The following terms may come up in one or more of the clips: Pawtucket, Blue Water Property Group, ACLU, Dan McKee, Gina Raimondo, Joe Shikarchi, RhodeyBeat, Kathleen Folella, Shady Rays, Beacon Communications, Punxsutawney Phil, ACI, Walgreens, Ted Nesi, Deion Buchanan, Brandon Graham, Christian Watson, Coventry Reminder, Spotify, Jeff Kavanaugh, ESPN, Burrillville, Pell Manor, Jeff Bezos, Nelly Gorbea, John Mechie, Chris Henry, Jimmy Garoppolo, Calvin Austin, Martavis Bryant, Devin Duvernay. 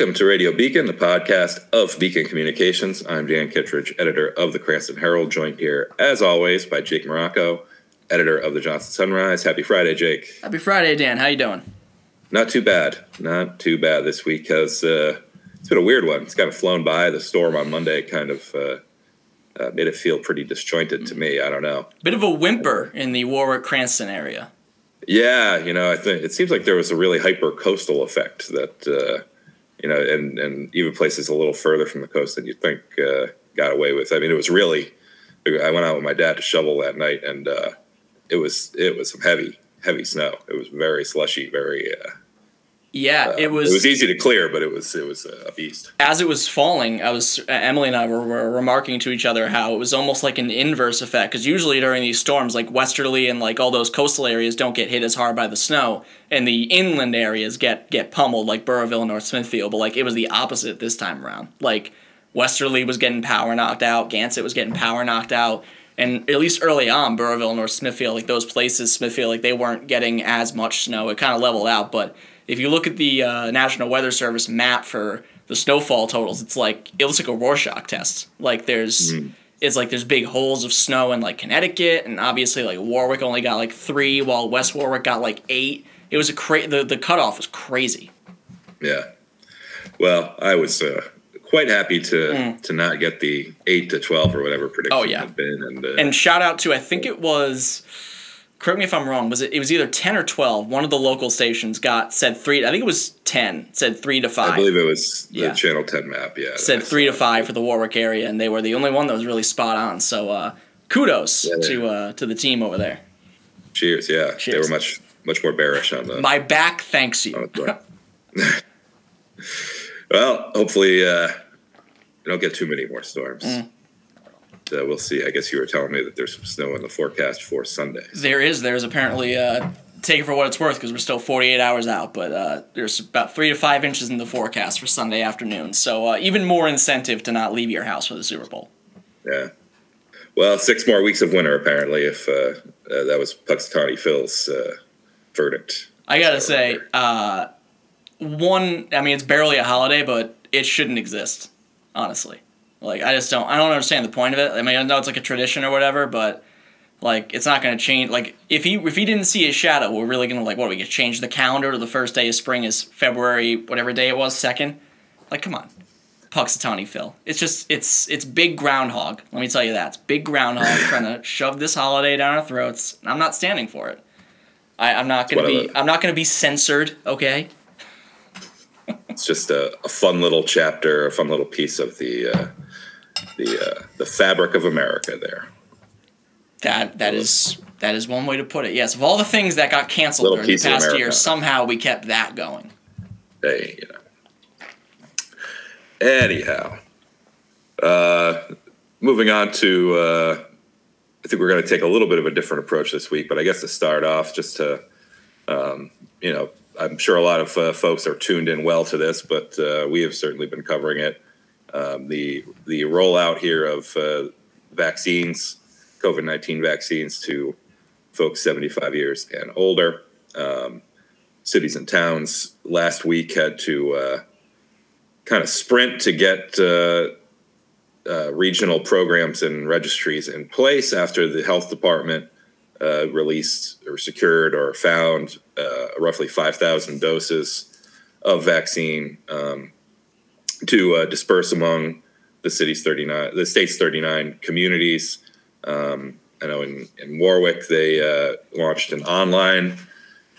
Welcome to Radio Beacon, the podcast of Beacon Communications. I'm Dan Kittredge, editor of the Cranston Herald, joined here, as always, by Jake Morocco, editor of the Johnston Sunrise. Happy Friday, Jake. Happy Friday, Dan. How you doing? Not too bad. Not too bad this week, because it's been a weird one. It's kind of flown by. The storm on Monday kind of made it feel pretty disjointed to me. I don't know. Bit of a whimper in the Warwick-Cranston area. Yeah, you know, I think it seems like there was a really hyper-coastal effect that and even places a little further from the coast than you'd think got away with. I mean, it was really, I went out with my dad to shovel that night, and it was some heavy snow. It was very slushy, very. It was easy to clear, but it was a beast. As it was falling, Emily and I were remarking to each other how it was almost like an inverse effect, because usually during these storms, like westerly and like all those coastal areas don't get hit as hard by the snow, and the inland areas get pummeled, like Burrillville and North Smithfield. But like it was the opposite this time around. Like westerly was getting power knocked out, Gansett was getting power knocked out, and at least early on, Burrillville, North Smithfield, like those places, Smithfield, like they weren't getting as much snow. It kind of leveled out, but if you look at the National Weather Service map for the snowfall totals, it looks like a Rorschach test. Like there's big holes of snow in like Connecticut, and obviously like Warwick only got like 3, while West Warwick got like 8. It was the cutoff was crazy. Yeah. Well, I was quite happy to not get the 8 to 12 or whatever prediction had been, and shout out to, I think it was, correct me if I'm wrong, it was either 10 or 12. One of the local stations said 3. I think it was 10, said 3 to 5. I believe it was the Channel 10 map, yeah. Said 3 to 5 for the Warwick area, and they were the only one that was really spot on. So kudos to the team over there. Cheers, yeah. Cheers. They were much, much more bearish on the... My back thanks you. Well, hopefully we don't get too many more storms. We'll see. I guess you were telling me that there's some snow in the forecast for Sunday. There is. There's apparently, take it for what it's worth because we're still 48 hours out, but there's about 3 to 5 inches in the forecast for Sunday afternoon. So even more incentive to not leave your house for the Super Bowl. Yeah. Well, 6 more weeks of winter, apparently, if that was Punxsutawney Phil's verdict. I got to say, it's barely a holiday, but it shouldn't exist, honestly. Like, I don't understand the point of it. I mean, I know it's like a tradition or whatever, but like, it's not going to change. Like, if he didn't see his shadow, we're really going to, like, what are we going to change the calendar to the first day of spring is February, whatever day it was, 2nd? Like, come on. Punxsutawney Phil. It's just, it's big groundhog. Let me tell you that. It's big groundhog trying to shove this holiday down our throats. I'm not standing for it. I'm not going to be censored, okay? It's just a fun little chapter, a fun little piece of the fabric of America there. That is one way to put it. Yes, of all the things that got canceled during the past year, somehow we kept that going. Hey, you know. Anyhow, moving on to, I think we're going to take a little bit of a different approach this week, but I guess to start off, just to, I'm sure a lot of folks are tuned in well to this, but we have certainly been covering it. The rollout here of vaccines, COVID-19 vaccines to folks 75 years and older. Cities and towns last week had to kind of sprint to get regional programs and registries in place after the health department released or secured or found roughly 5,000 doses of vaccine to disperse among the state's 39 communities. I know in Warwick, they launched an online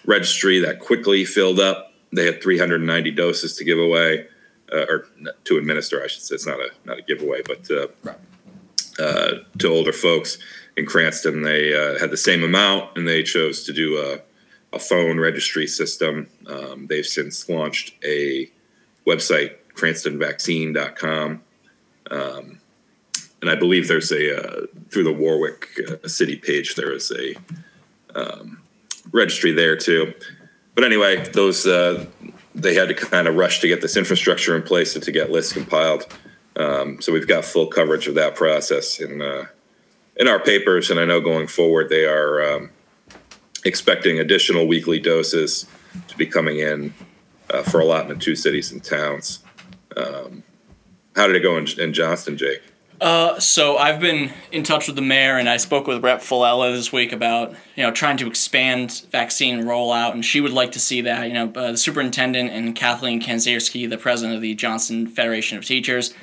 registry that quickly filled up. They had 390 doses to give away, or to administer, I should say. It's not a giveaway, but to older folks. In Cranston, they had the same amount, and they chose to do a phone registry system. They've since launched a website, cranstonvaccine.com. And I believe there's through the Warwick city page, there is a registry there too. But anyway, those they had to kind of rush to get this infrastructure in place and to get lists compiled. So we've got full coverage of that process in our papers, and I know going forward they are expecting additional weekly doses to be coming in for allotment to cities and towns. How did it go in Johnston, Jake? So I've been in touch with the mayor, and I spoke with Rep. Folella this week about, you know, trying to expand vaccine rollout, and she would like to see that. You know, the superintendent and Kathleen Kanzierski, the president of the Johnston Federation of Teachers,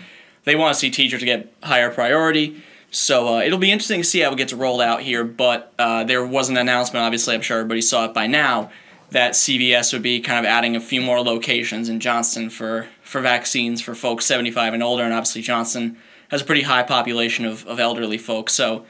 they want to see teachers get higher priority. So it'll be interesting to see how it gets rolled out here, but there was an announcement, obviously, I'm sure everybody saw it by now, that CVS would be kind of adding a few more locations in Johnston for vaccines for folks 75 and older, and obviously Johnston has a pretty high population of elderly folks, so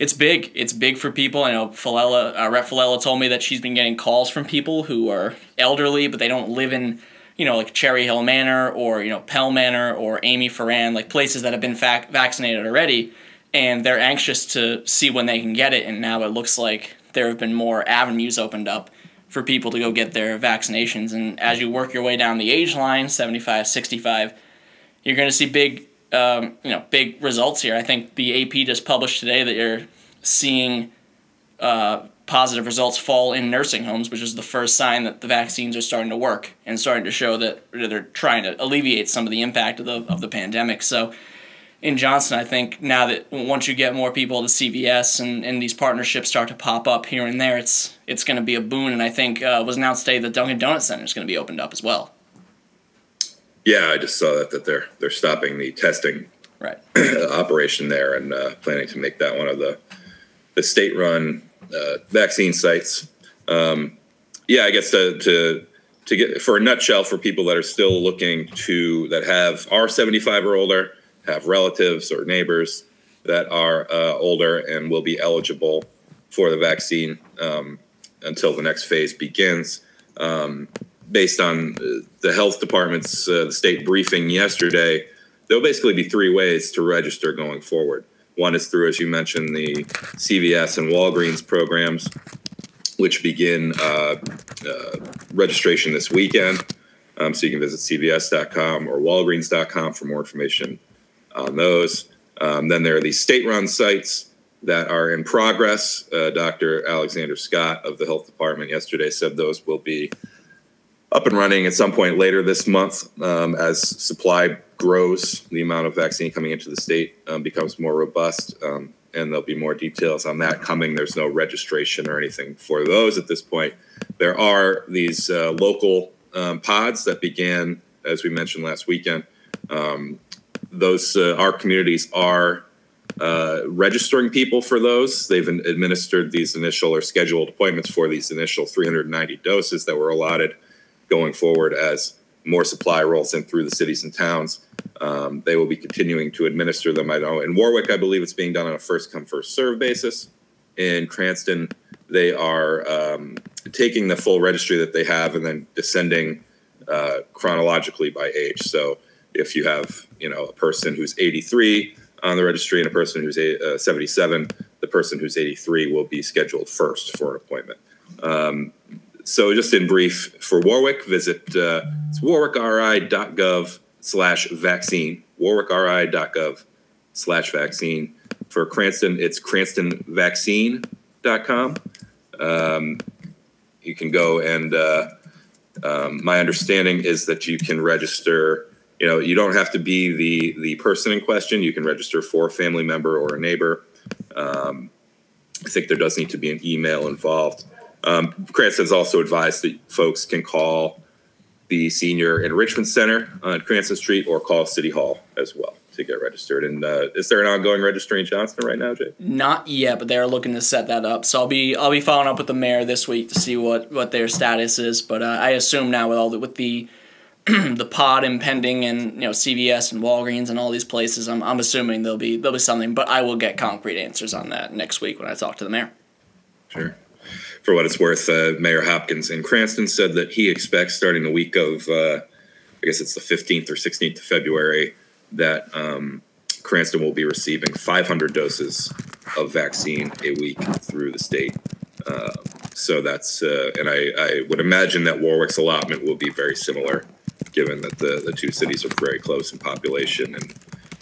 it's big. It's big for people. I know Folella, Rep. Folella told me that she's been getting calls from people who are elderly, but they don't live in, you know, like Cherry Hill Manor or, you know, Pell Manor or Amy Ferran, like places that have been vaccinated already, and they're anxious to see when they can get it, and now it looks like there have been more avenues opened up for people to go get their vaccinations. And as you work your way down the age line, 75, 65, you're going to see big, big results here. I think the AP just published today that you're seeing positive results fall in nursing homes, which is the first sign that the vaccines are starting to work and starting to show that they're trying to alleviate some of the impact of the pandemic. So in Johnston, I think now that once you get more people to CVS and these partnerships start to pop up here and there, it's going to be a boon. And I think it was announced today that Dunkin' Donuts Center is going to be opened up as well. Yeah, I just saw that they're stopping the testing right. operation there and planning to make that one of the state-run vaccine sites. I guess to get for a nutshell for people that are still looking to are 75 or older, have relatives or neighbors that are older and will be eligible for the vaccine until the next phase begins. Based on the health department's the state briefing yesterday, there'll basically be three ways to register going forward. One is through, as you mentioned, the CVS and Walgreens programs, which begin registration this weekend. So you can visit cvs.com or walgreens.com for more information on those. Then there are these state-run sites that are in progress. Dr. Alexander Scott of the health department yesterday said those will be up and running at some point later this month as supply grows, the amount of vaccine coming into the state becomes more robust, and there'll be more details on that coming. There's no registration or anything for those at this point. There are these local pods that began, as we mentioned last weekend. Those our communities are registering people for those. They've administered these initial or scheduled appointments for these initial 390 doses that were allotted going forward as more supply rolls in through the cities and towns. They will be continuing to administer them. I know in Warwick, I believe it's being done on a first-come, first-served basis. In Cranston, they are taking the full registry that they have and then descending chronologically by age. So if you have, you know, a person who's 83 on the registry and a person who's 77, the person who's 83 will be scheduled first for an appointment. So just in brief, for Warwick, visit warwickri.gov/vaccine, warwickri.gov/vaccine. For Cranston, it's cranstonvaccine.com. You can go and my understanding is that you can register, you know, you don't have to be the person in question. You can register for a family member or a neighbor. I think there does need to be an email involved. Cranston's also advised that folks can call the Senior Enrichment Center on Cranston Street or call City Hall as well to get registered. And is there an ongoing registry in Johnston right now, Jay? Not yet, but they're looking to set that up. So I'll be following up with the mayor this week to see what their status is. But I assume now with the the pod impending and, you know, CVS and Walgreens and all these places, I'm assuming there'll be something. But I will get concrete answers on that next week when I talk to the mayor. Sure. For what it's worth, Mayor Hopkins in Cranston said that he expects starting the week of, I guess it's the 15th or 16th of February, that Cranston will be receiving 500 doses of vaccine a week through the state. So that's, and I would imagine that Warwick's allotment will be very similar, given that the two cities are very close in population and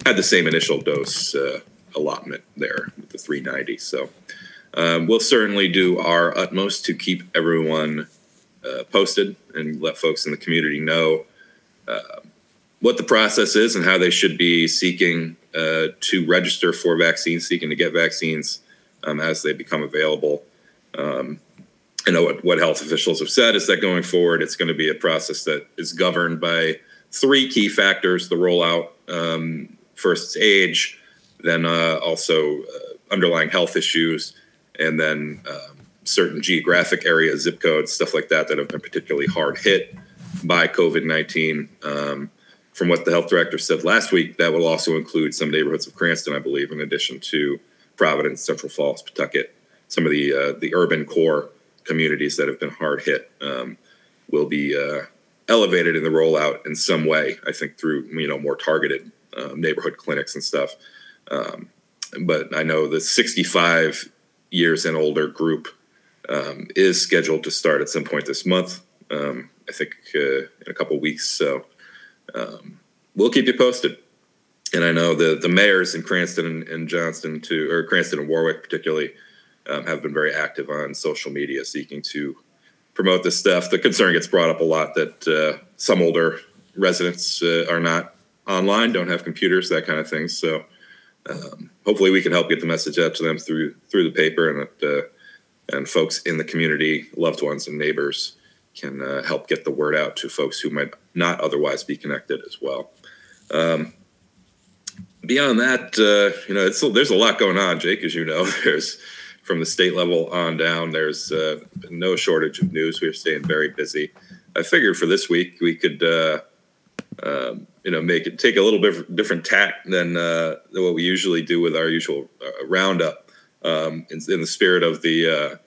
had the same initial dose allotment there with the 390. So. We'll certainly do our utmost to keep everyone posted and let folks in the community know what the process is and how they should be seeking to register for vaccines, seeking to get vaccines as they become available. I know what health officials have said is that going forward, it's going to be a process that is governed by three key factors: the rollout, first age, then also underlying health issues, and then certain geographic areas, zip codes, stuff like that, that have been particularly hard hit by COVID-19. From what the health director said last week, that will also include some neighborhoods of Cranston, I believe, in addition to Providence, Central Falls, Pawtucket, some of the urban core communities that have been hard hit will be elevated in the rollout in some way, I think through, more targeted neighborhood clinics and stuff. But I know the 65 years and older group is scheduled to start at some point this month, I think in a couple weeks. So we'll keep you posted. And I know the mayors in Cranston and Johnston too, or Cranston and Warwick particularly, have been very active on social media seeking to promote this stuff. The concern gets brought up a lot that some older residents are not online, don't have computers, that kind of thing. So hopefully we can help get the message out to them through the paper, and folks in the community, loved ones and neighbors can help get the word out to folks who might not otherwise be connected as well. Beyond that, there's a lot going on, Jake, as you know. There's from the state level on down, there's no shortage of news. We're staying very busy. I figured for this week we could, take a little bit different tack than what we usually do with our usual roundup. In the spirit of the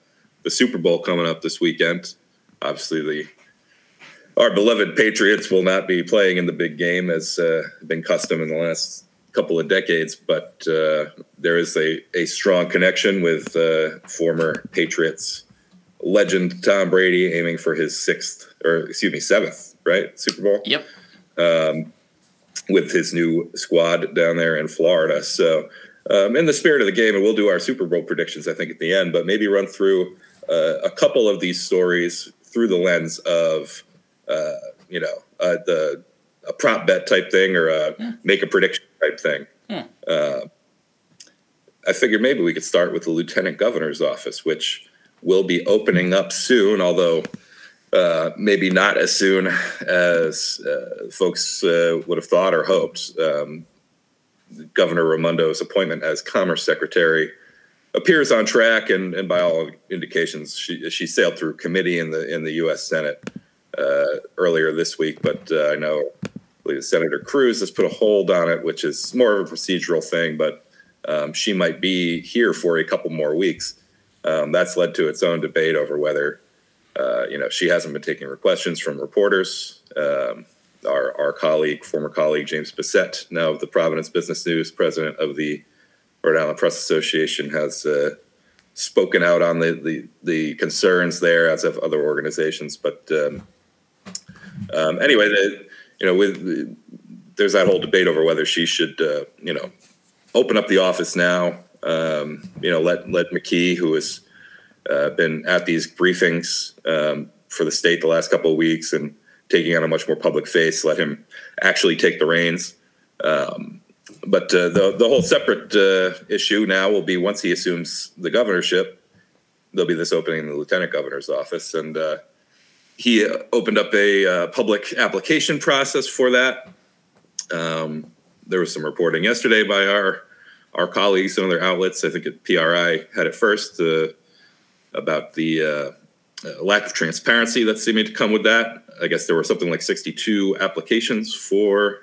Super Bowl coming up this weekend, obviously our beloved Patriots will not be playing in the big game as been custom in the last couple of decades, but there is a strong connection with former Patriots legend Tom Brady aiming for his seventh, right, Super Bowl? Yep. With his new squad down there in Florida. So in the spirit of the game, and we'll do our Super Bowl predictions, I think, at the end, but maybe run through a couple of these stories through the lens of, a prop bet type thing or make a prediction type thing. Yeah. I figured maybe we could start with the lieutenant governor's office, which will be opening up soon, although maybe not as soon as folks would have thought or hoped. Governor Raimondo's appointment as Commerce Secretary appears on track, and by all indications, she sailed through committee in the U.S. Senate earlier this week. But I know, Senator Cruz has put a hold on it, which is more of a procedural thing, but she might be here for a couple more weeks. That's led to its own debate over whether, she hasn't been taking questions from reporters. Our former colleague, James Bissett, now of the Providence Business News, president of the Rhode Island Press Association, has spoken out on the concerns there, as have other organizations. But anyway, there's that whole debate over whether she should, open up the office now. Let McKee, who has been at these briefings for the state the last couple of weeks and taking on a much more public face, let him actually take the reins. But the whole separate issue now will be, once he assumes the governorship, there'll be this opening in the lieutenant governor's office, and he opened up a public application process for that. There was some reporting yesterday by our colleagues and other outlets, I think at PRI had it first, about the lack of transparency that seemed to come with that. I guess there were something like 62 applications for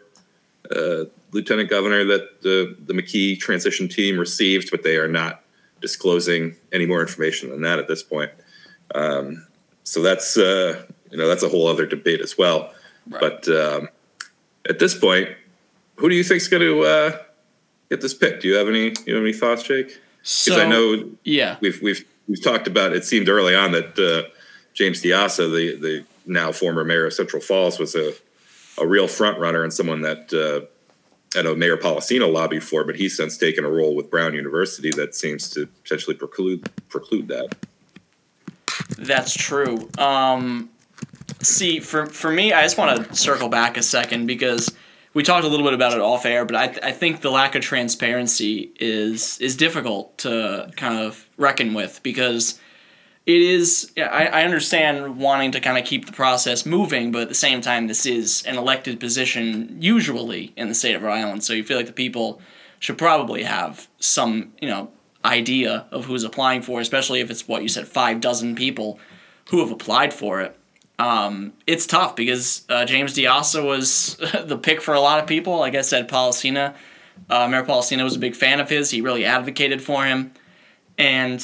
lieutenant governor that the McKee transition team received, but they are not disclosing any more information than that at this point. So that's, that's a whole other debate as well. Right. But at this point, who do you think's going to get this pick? Do you have any thoughts, Jake? Because I know we've talked about, it seemed early on that James Diossa, the now former mayor of Central Falls, was a real front runner and someone that I know Mayor Policena lobbied for, but he's since taken a role with Brown University that seems to potentially preclude that. That's true. For me, I just want to circle back a second, because we talked a little bit about it off air, but I think the lack of transparency is difficult to kind of reckon with, because it is, I understand wanting to kind of keep the process moving, but at the same time, this is an elected position usually in the state of Rhode Island, so you feel like the people should probably have some, idea of who's applying for, especially if it's, what you said, 6 people who have applied for it. It's tough because James Diossa was the pick for a lot of people. Like I said, Policena, Mayor Policena was a big fan of his. He really advocated for him. And,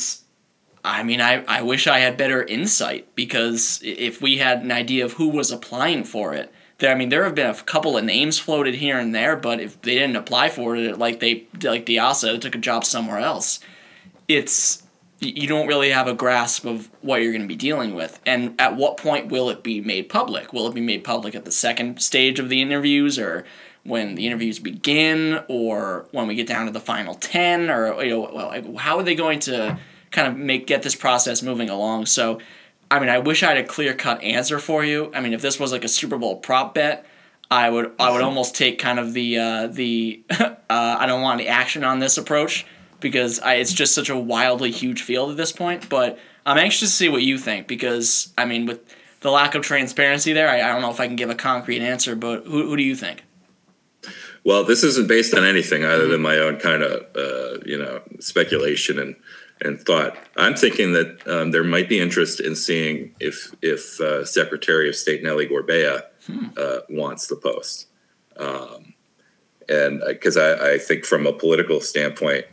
I mean, I wish I had better insight, because if we had an idea of who was applying for it, I mean, there have been a couple of names floated here and there, but if they didn't apply for it, like Diossa took a job somewhere else, you don't really have a grasp of what you're going to be dealing with. And at what point will it be made public? Will it be made public at the second stage of the interviews, or when the interviews begin, or when we get down to the final 10, or how are they going to kind of get this process moving along? So, I mean, I wish I had a clear-cut answer for you. I mean, if this was like a Super Bowl prop bet, I would almost take kind of the I don't want any action on this approach, because it's just such a wildly huge field at this point. But I'm anxious to see what you think, because, I mean, with the lack of transparency there, I don't know if I can give a concrete answer, but who do you think? Well, this isn't based on anything other than my own kind of, speculation and thought. I'm thinking that there might be interest in seeing if Secretary of State Nelly Gorbea wants the post. And because I think from a political standpoint,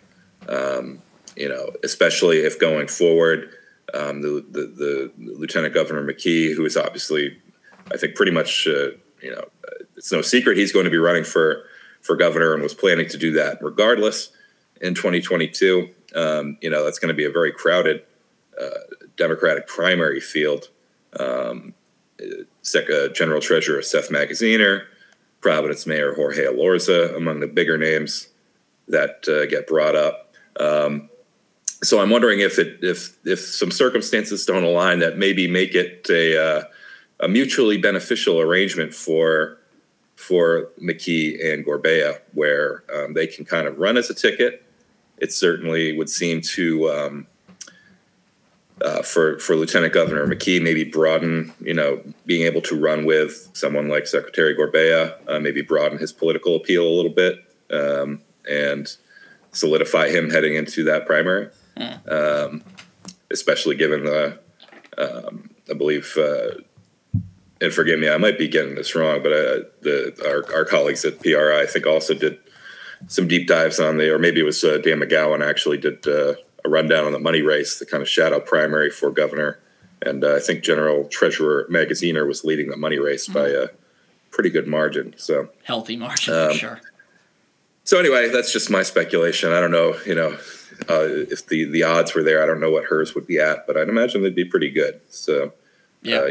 especially if going forward, the Lieutenant Governor McKee, who is obviously, I think pretty much, it's no secret, he's going to be running for governor and was planning to do that regardless in 2022. That's going to be a very crowded Democratic primary field. General Treasurer Seth Magaziner, Providence Mayor Jorge Alorza, among the bigger names that get brought up. So I'm wondering if some circumstances don't align that maybe make it a mutually beneficial arrangement for McKee and Gorbea, where they can kind of run as a ticket. It certainly would seem to, for Lieutenant Governor McKee, maybe broaden, being able to run with someone like Secretary Gorbea, maybe broaden his political appeal a little bit and solidify him heading into that primary, especially given the, I believe, and forgive me, I might be getting this wrong, but our colleagues at PRI, I think, also did some deep dives on or maybe it was Dan McGowan actually did a rundown on the money race, the kind of shadow primary for governor. And I think General Treasurer Magaziner was leading the money race by a pretty good margin. So healthy margin, for sure. So anyway, that's just my speculation. I don't know, if the odds were there, I don't know what hers would be at, but I'd imagine they'd be pretty good. So, yeah.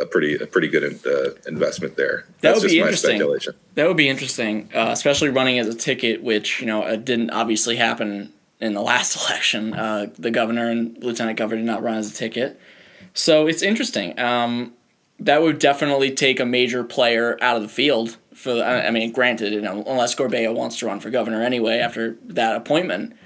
A pretty good investment there. That's just my speculation. That would be interesting, especially running as a ticket, which it didn't obviously happen in the last election. The governor and lieutenant governor did not run as a ticket, so it's interesting. That would definitely take a major player out of the field. For I mean, granted, unless Gorbea wants to run for governor anyway after that appointment.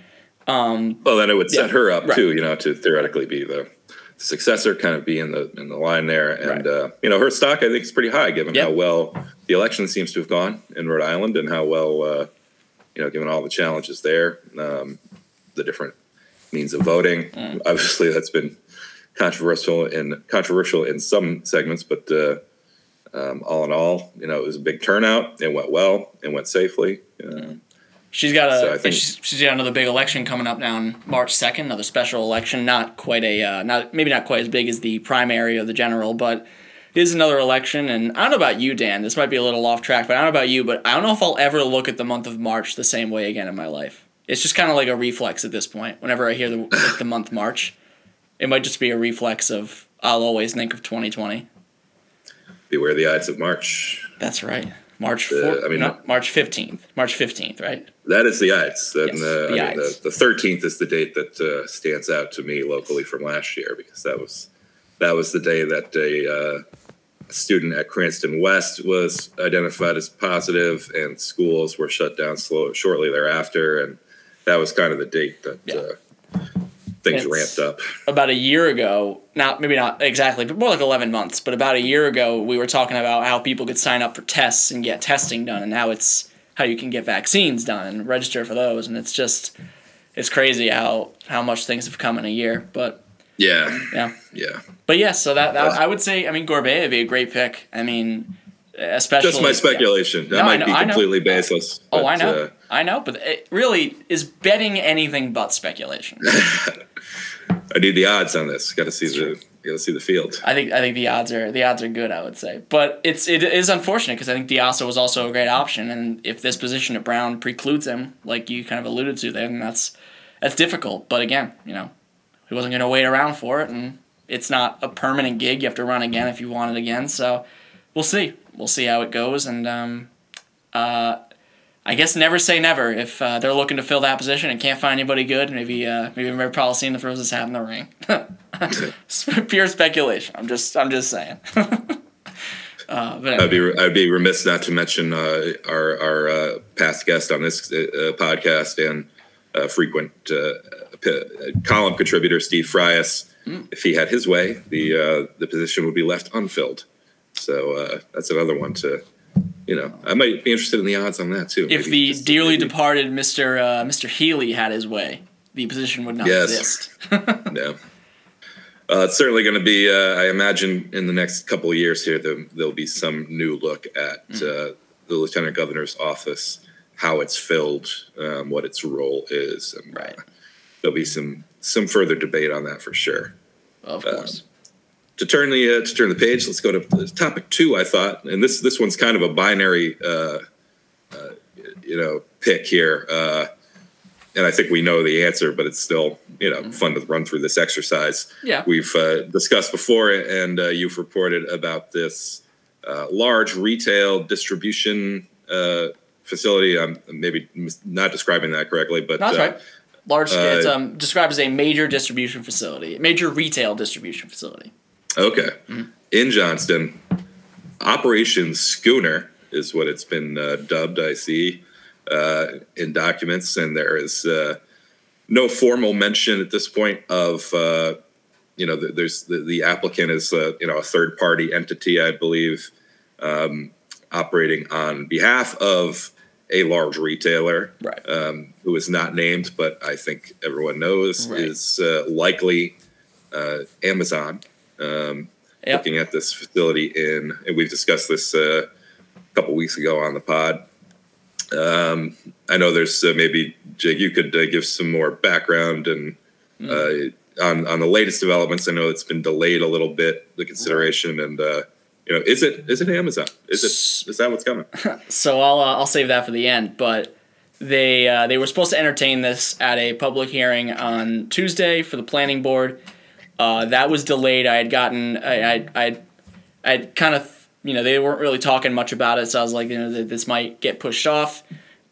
Well, then it would set her up too, to theoretically be the successor, kind of be in the line there, and her stock I think is pretty high given how well the election seems to have gone in Rhode Island, and how well given all the challenges there, the different means of voting. Obviously, that's been controversial in some segments, but all in all, it was a big turnout. It went well. It went safely. She's got she's got another big election coming up now on March 2nd, another special election, not quite as big as the primary or the general, but it is another election. And I don't know about you, Dan, this might be a little off track, but I don't know about you, but I don't know if I'll ever look at the month of March the same way again in my life. It's just kind of like a reflex at this point. Whenever I hear the month March, it might just be a reflex of, I'll always think of 2020. Beware the Ides of March. That's right. March 15th, right? That is the Ides. Yes, the 13th is the date that stands out to me locally from last year, because that was the day that a A student at Cranston West was identified as positive, and schools were shut down shortly thereafter. And that was kind of the date that things ramped up. About a year ago, maybe not exactly, but more like 11 months, but about a year ago, we were talking about how people could sign up for tests and get testing done, and now it's how you can get vaccines done and register for those. And it's just, it's crazy how much things have come in a year, but yeah. But yes, so that I would say, Gorbea would be a great pick. Especially just my speculation. That might be completely baseless. I know, but it really is betting anything but speculation. I need the odds on this. Got to see the field. I think the odds are good, I would say, but it is unfortunate because I think Diossa was also a great option, and if this position at Brown precludes him, like you kind of alluded to there, then that's difficult. But again, he wasn't going to wait around for it, and it's not a permanent gig. You have to run again if you want it again. So we'll see. We'll see how it goes, and I guess never say never. If they're looking to fill that position and can't find anybody good, maybe Mayor Policena throws his hat in the ring. Pure speculation. I'm just saying. But anyway. I'd be remiss not to mention our past guest on this podcast and frequent column contributor Steve Frias. Mm. If he had his way, the position would be left unfilled. So that's another one to, I might be interested in the odds on that too. If departed Mr. Healy had his way, the position would not exist. No. It's certainly going to be, I imagine in the next couple of years here, there'll be some new look at the Lieutenant Governor's office, how it's filled, what its role is. And, right. There'll be some further debate on that for sure. Of course. To turn the page, let's go to topic 2. I thought, and this one's kind of a binary, pick here, and I think we know the answer, but it's still fun to run through this exercise. Yeah, we've discussed before, and you've reported about this large retail distribution facility. I'm maybe not describing that correctly, but that's right. Large, it's described as a major retail distribution facility. Okay. Mm-hmm. In Johnston, Operation Schooner is what it's been dubbed, I see, in documents. And there is no formal mention at this point of, there's the applicant is, a third-party entity, I believe, operating on behalf of a large retailer, right. Who is not named, but I think everyone knows, right. is likely Amazon. Yep. Looking at this facility and we've discussed this a couple weeks ago on the pod. I know there's maybe Jake, you could give some more background and on the latest developments. I know it's been delayed a little bit, the consideration, and is it Amazon? Is that what's coming? So I'll save that for the end, but. They were supposed to entertain this at a public hearing on Tuesday for the planning board. That was delayed. They weren't really talking much about it, so I was like, this might get pushed off.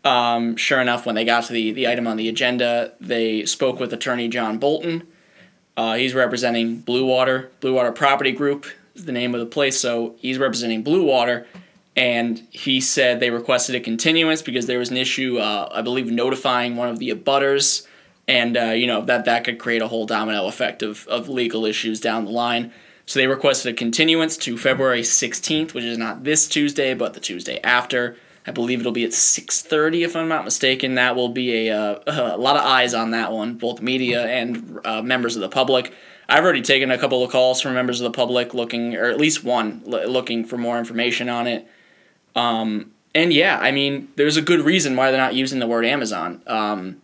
Sure enough, when they got to the item on the agenda, they spoke with attorney John Bolton. He's representing Blue Water Property Group is the name of the place, so he's representing Blue Water. And he said they requested a continuance because there was an issue, I believe, notifying one of the abutters, and that could create a whole domino effect of legal issues down the line. So they requested a continuance to February 16th, which is not this Tuesday, but the Tuesday after. I believe it'll be at 6:30, if I'm not mistaken. That will be a lot of eyes on that one, both media and members of the public. I've already taken a couple of calls from members of the public looking, or at least one, looking for more information on it. There's a good reason why they're not using the word Amazon.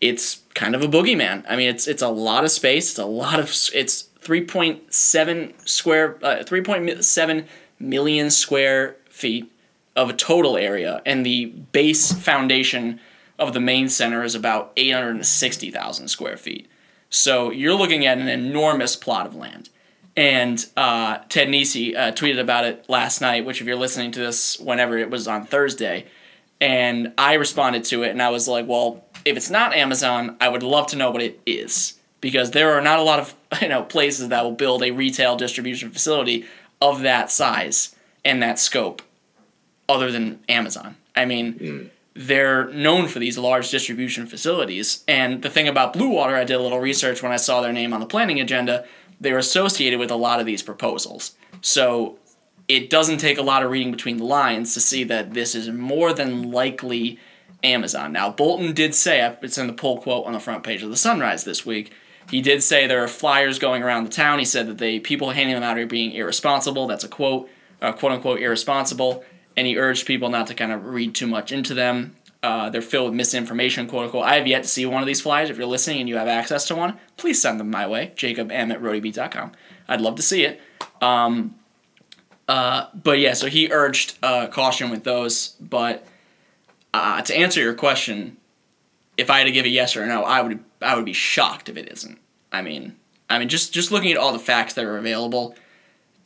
It's kind of a boogeyman. It's a lot of space. It's 3.7 million square feet of a total area, and the base foundation of the main center is about 860,000 square feet. So you're looking at an enormous plot of land. And Ted Nesi tweeted about it last night, which if you're listening to this whenever it was on Thursday, and I responded to it, and I was like, well, if it's not Amazon, I would love to know what it is, because there are not a lot of places that will build a retail distribution facility of that size and that scope other than Amazon. I mean, they're known for these large distribution facilities. And the thing about Blue Water, I did a little research when I saw their name on the planning agenda, they're associated with a lot of these proposals. So it doesn't take a lot of reading between the lines to see that this is more than likely Amazon. Now, Bolton did say, it's in the poll quote on the front page of the Sunrise this week, he did say there are flyers going around the town. He said that the people handing them out are being irresponsible. That's a quote, quote-unquote irresponsible. And he urged people not to kind of read too much into them. They're filled with misinformation, quote-unquote. I have yet to see one of these flyers. If you're listening and you have access to one, please send them my way, jacobm@roadiebeat.com. I'd love to see it. But yeah, so he urged caution with those. But to answer your question, if I had to give a yes or a no, I would be shocked if it isn't. I mean, just looking at all the facts that are available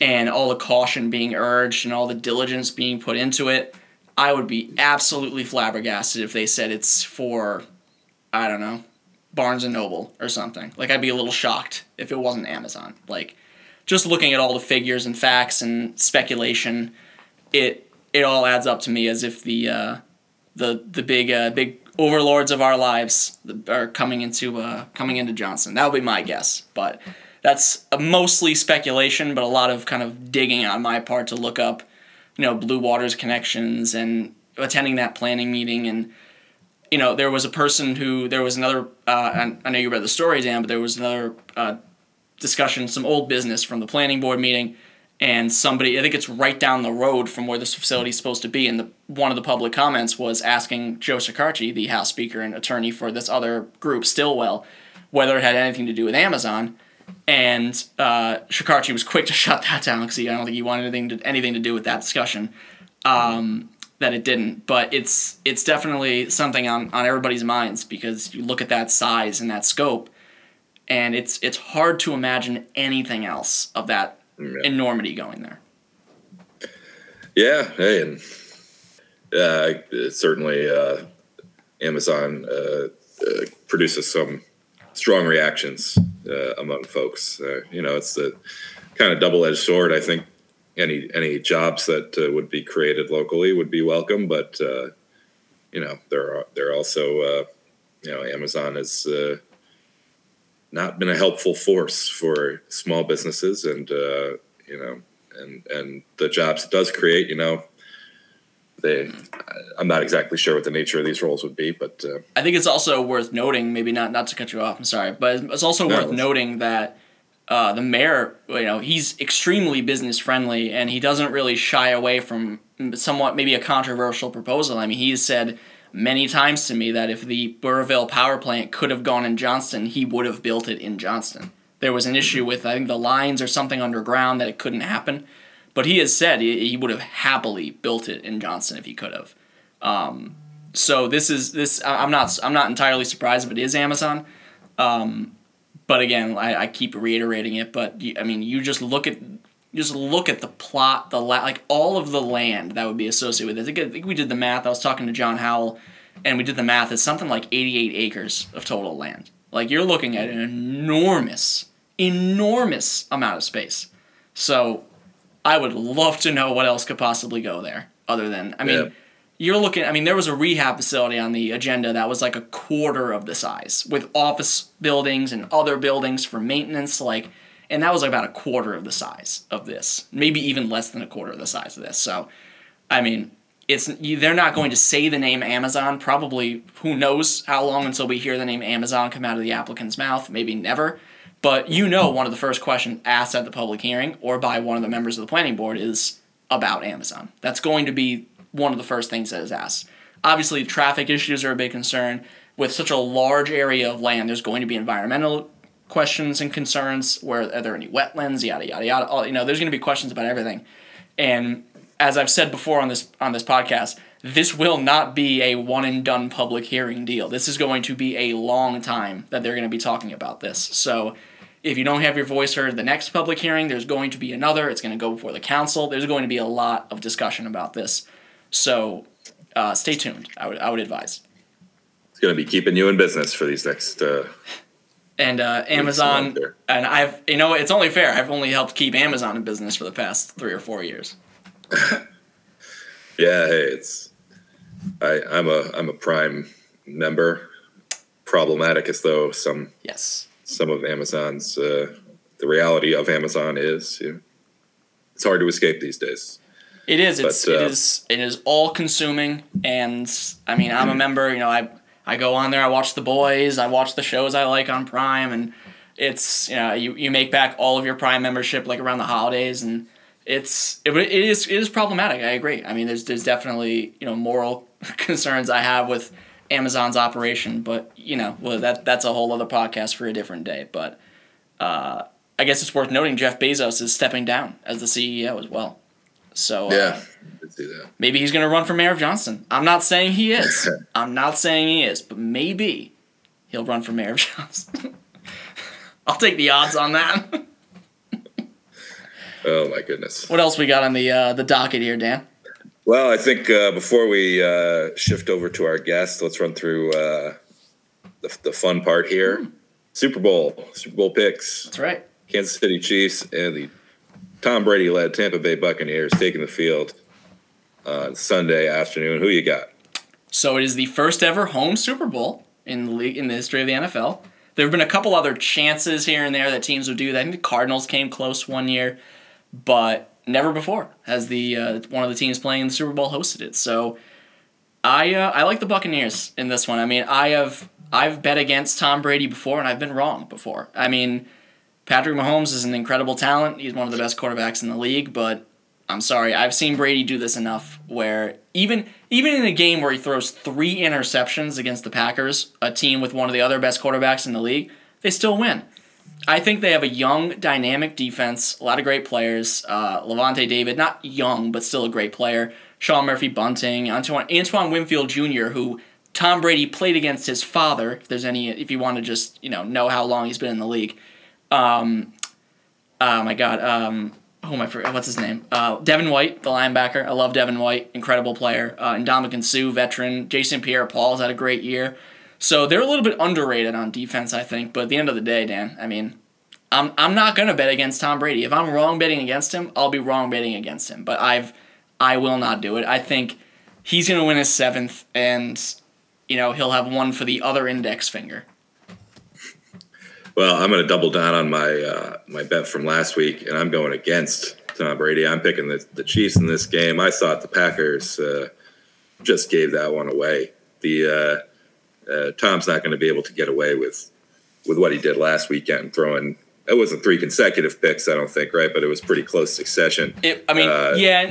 and all the caution being urged and all the diligence being put into it, I would be absolutely flabbergasted if they said it's for, I don't know, Barnes & Noble or something. Like, I'd be a little shocked if it wasn't Amazon. Like, just looking at all the figures and facts and speculation, it all adds up to me as if the big overlords of our lives are coming into Johnston. That would be my guess, but that's mostly speculation, but a lot of kind of digging on my part to look up, Blue Water's connections and attending that planning meeting. And, there was a person who, there was another, I know you read the story, Dan, but there was another discussion, some old business from the planning board meeting, and somebody, I think it's right down the road from where this facility is supposed to be, and one of the public comments was asking Joe Shikarchi, the House Speaker and attorney for this other group, Stillwell, whether it had anything to do with Amazon. And Shikarchi was quick to shut that down because I don't think he wanted anything to do with that discussion, that it didn't. But it's definitely something on everybody's minds, because you look at that size and that scope, and it's hard to imagine anything else of that enormity going there. Yeah, hey, and certainly Amazon produces some strong reactions among folks. It's the kind of double-edged sword. I think any jobs that would be created locally would be welcome, but they're also Amazon is not been a helpful force for small businesses, and and the jobs it does create, I'm not exactly sure what the nature of these roles would be, but I think it's also worth noting, maybe not to cut you off, I'm sorry, but it's also worth noting that the mayor, he's extremely business friendly, and he doesn't really shy away from somewhat maybe a controversial proposal. I mean, he has said many times to me that if the Burrillville power plant could have gone in Johnston, he would have built it in Johnston. There was an issue with, I think, the lines or something underground that it couldn't happen, but he has said he would have happily built it in Johnston if he could have. So this. I'm not entirely surprised if it is Amazon, but again, I keep reiterating it. But I mean, you just look at the plot, all of the land that would be associated with it. I think we did the math. I was talking to John Howell, and we did the math. It's something like 88 acres of total land. Like, you're looking at an enormous amount of space. So I would love to know what else could possibly go there other than, you're looking, there was a rehab facility on the agenda that was like a quarter of the size, with office buildings and other buildings for maintenance, and that was about a quarter of the size of this, maybe even less than a quarter of the size of this. So, they're not going to say the name Amazon, probably who knows how long until we hear the name Amazon come out of the applicant's mouth, maybe never. But one of the first questions asked at the public hearing or by one of the members of the planning board is about Amazon. That's going to be one of the first things that is asked. Obviously, traffic issues are a big concern. With such a large area of land, there's going to be environmental questions and concerns. Are there any wetlands? Yada, yada, yada. There's going to be questions about everything. And as I've said before on this podcast, this will not be a one-and-done public hearing deal. This is going to be a long time that they're going to be talking about this. So if you don't have your voice heard the next public hearing, there's going to be another. It's going to go before the council. There's going to be a lot of discussion about this. So stay tuned, I would advise. It's going to be keeping you in business for these next And Amazon, and I've, you know, it's only fair. I've only helped keep Amazon in business for the past 3 or 4 years. Yeah, hey, it's I'm a Prime member. Problematic as though some of Amazon's the reality of Amazon is, you know, it's hard to escape these days. It is. It is all consuming, and I mean, I'm a member. You know, I go on there, I watch The Boys, I watch the shows I like on Prime, and it's, you know, you make back all of your Prime membership like around the holidays, and it is problematic. I agree. I mean, there's definitely, you know, moral concerns I have with Amazon's operation, but, you know, well, that's a whole other podcast for a different day. But I guess it's worth noting Jeff Bezos is stepping down as the CEO as well. So yeah, maybe he's going to run for mayor of Johnston. I'm not saying he is. I'm not saying he is, but maybe he'll run for mayor of Johnston. I'll take the odds on that. Oh my goodness! What else we got on the docket here, Dan? Well, I think before we shift over to our guest, let's run through the fun part here. Super Bowl picks. That's right. Kansas City Chiefs and the Tom Brady-led Tampa Bay Buccaneers taking the field on Sunday afternoon. Who you got? So it is the first ever home Super Bowl in the league, in the history of the NFL. There have been a couple other chances here and there that teams would do that. I think the Cardinals came close one year, but never before has the one of the teams playing in the Super Bowl hosted it. So I like the Buccaneers in this one. I mean, I've bet against Tom Brady before, and I've been wrong before. I mean, Patrick Mahomes is an incredible talent. He's one of the best quarterbacks in the league, but I'm sorry, I've seen Brady do this enough where even in a game where he throws 3 interceptions against the Packers, a team with one of the other best quarterbacks in the league, they still win. I think they have a young, dynamic defense, a lot of great players. Levante David, not young, but still a great player. Sean Murphy Bunting, Antoine Winfield Jr., who Tom Brady played against his father, if you want to just, you know how long he's been in the league. What's his name? Devin White, the linebacker. I love Devin White, incredible player. Ndamukong Suh, veteran. Jason Pierre-Paul's had a great year. So they're a little bit underrated on defense, I think. But at the end of the day, Dan, I mean, I'm not gonna bet against Tom Brady. If I'm wrong betting against him, I'll be wrong betting against him. But I will not do it. I think he's gonna win his 7th, and you know he'll have one for the other index finger. Well, I'm going to double down on my my bet from last week, and I'm going against Tom Brady. I'm picking the Chiefs in this game. I thought the Packers just gave that one away. Tom's not going to be able to get away with what he did last weekend, throwing. It wasn't 3 consecutive picks, I don't think, right? But it was pretty close succession. And